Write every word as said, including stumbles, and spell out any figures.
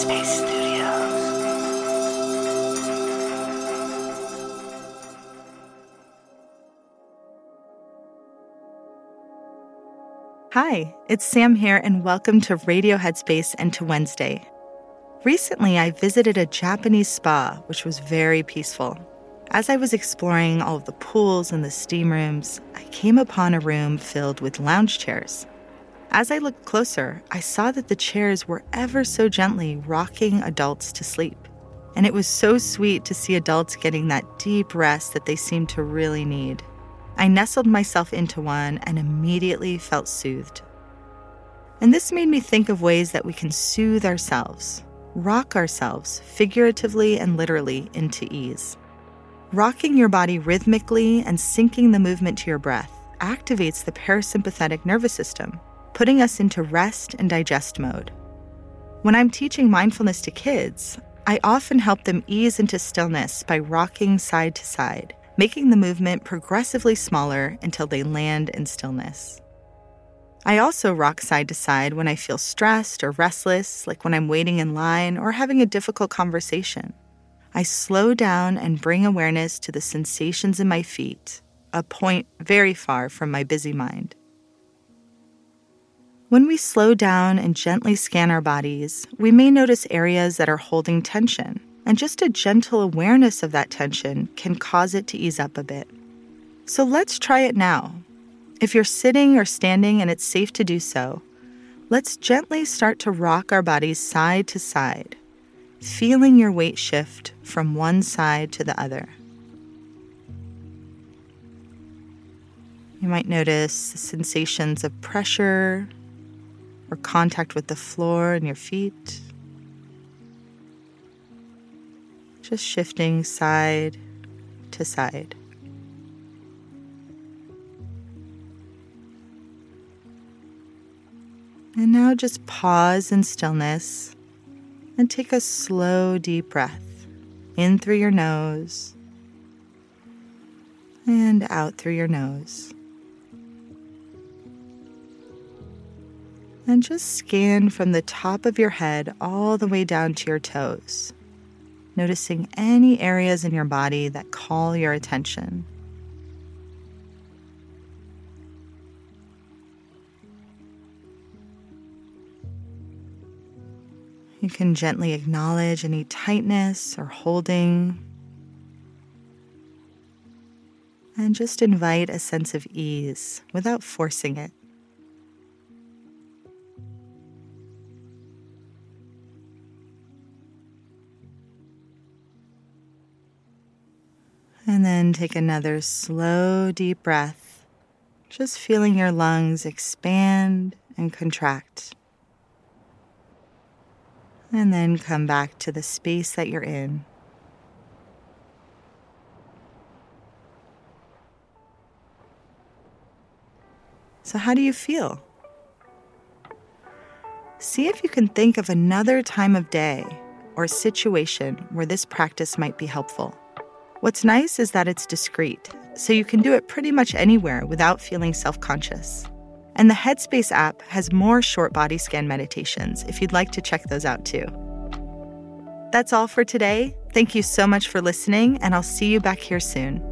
Space Studios. Hi, it's Sam here, and welcome to Radio Headspace and to Wednesday. Recently, I visited a Japanese spa, which was very peaceful. As I was exploring all of the pools and the steam rooms, I came upon a room filled with lounge chairs. As I looked closer, I saw that the chairs were ever so gently rocking adults to sleep. And it was so sweet to see adults getting that deep rest that they seemed to really need. I nestled myself into one and immediately felt soothed. And this made me think of ways that we can soothe ourselves, rock ourselves figuratively and literally into ease. Rocking your body rhythmically and syncing the movement to your breath activates the parasympathetic nervous system, putting us into rest and digest mode. When I'm teaching mindfulness to kids, I often help them ease into stillness by rocking side to side, making the movement progressively smaller until they land in stillness. I also rock side to side when I feel stressed or restless, like when I'm waiting in line or having a difficult conversation. I slow down and bring awareness to the sensations in my feet, a point very far from my busy mind. When we slow down and gently scan our bodies, we may notice areas that are holding tension, and just a gentle awareness of that tension can cause it to ease up a bit. So let's try it now. If you're sitting or standing and it's safe to do so, let's gently start to rock our bodies side to side, feeling your weight shift from one side to the other. You might notice the sensations of pressure or contact with the floor and your feet. Just shifting side to side. And now just pause in stillness and take a slow, deep breath in through your nose and out through your nose. And just scan from the top of your head all the way down to your toes, noticing any areas in your body that call your attention. You can gently acknowledge any tightness or holding and just invite a sense of ease without forcing it. And then take another slow, deep breath, just feeling your lungs expand and contract. And then come back to the space that you're in. So how do you feel? See if you can think of another time of day or situation where this practice might be helpful. What's nice is that it's discreet, so you can do it pretty much anywhere without feeling self-conscious. And the Headspace app has more short body scan meditations if you'd like to check those out too. That's all for today. Thank you so much for listening, and I'll see you back here soon.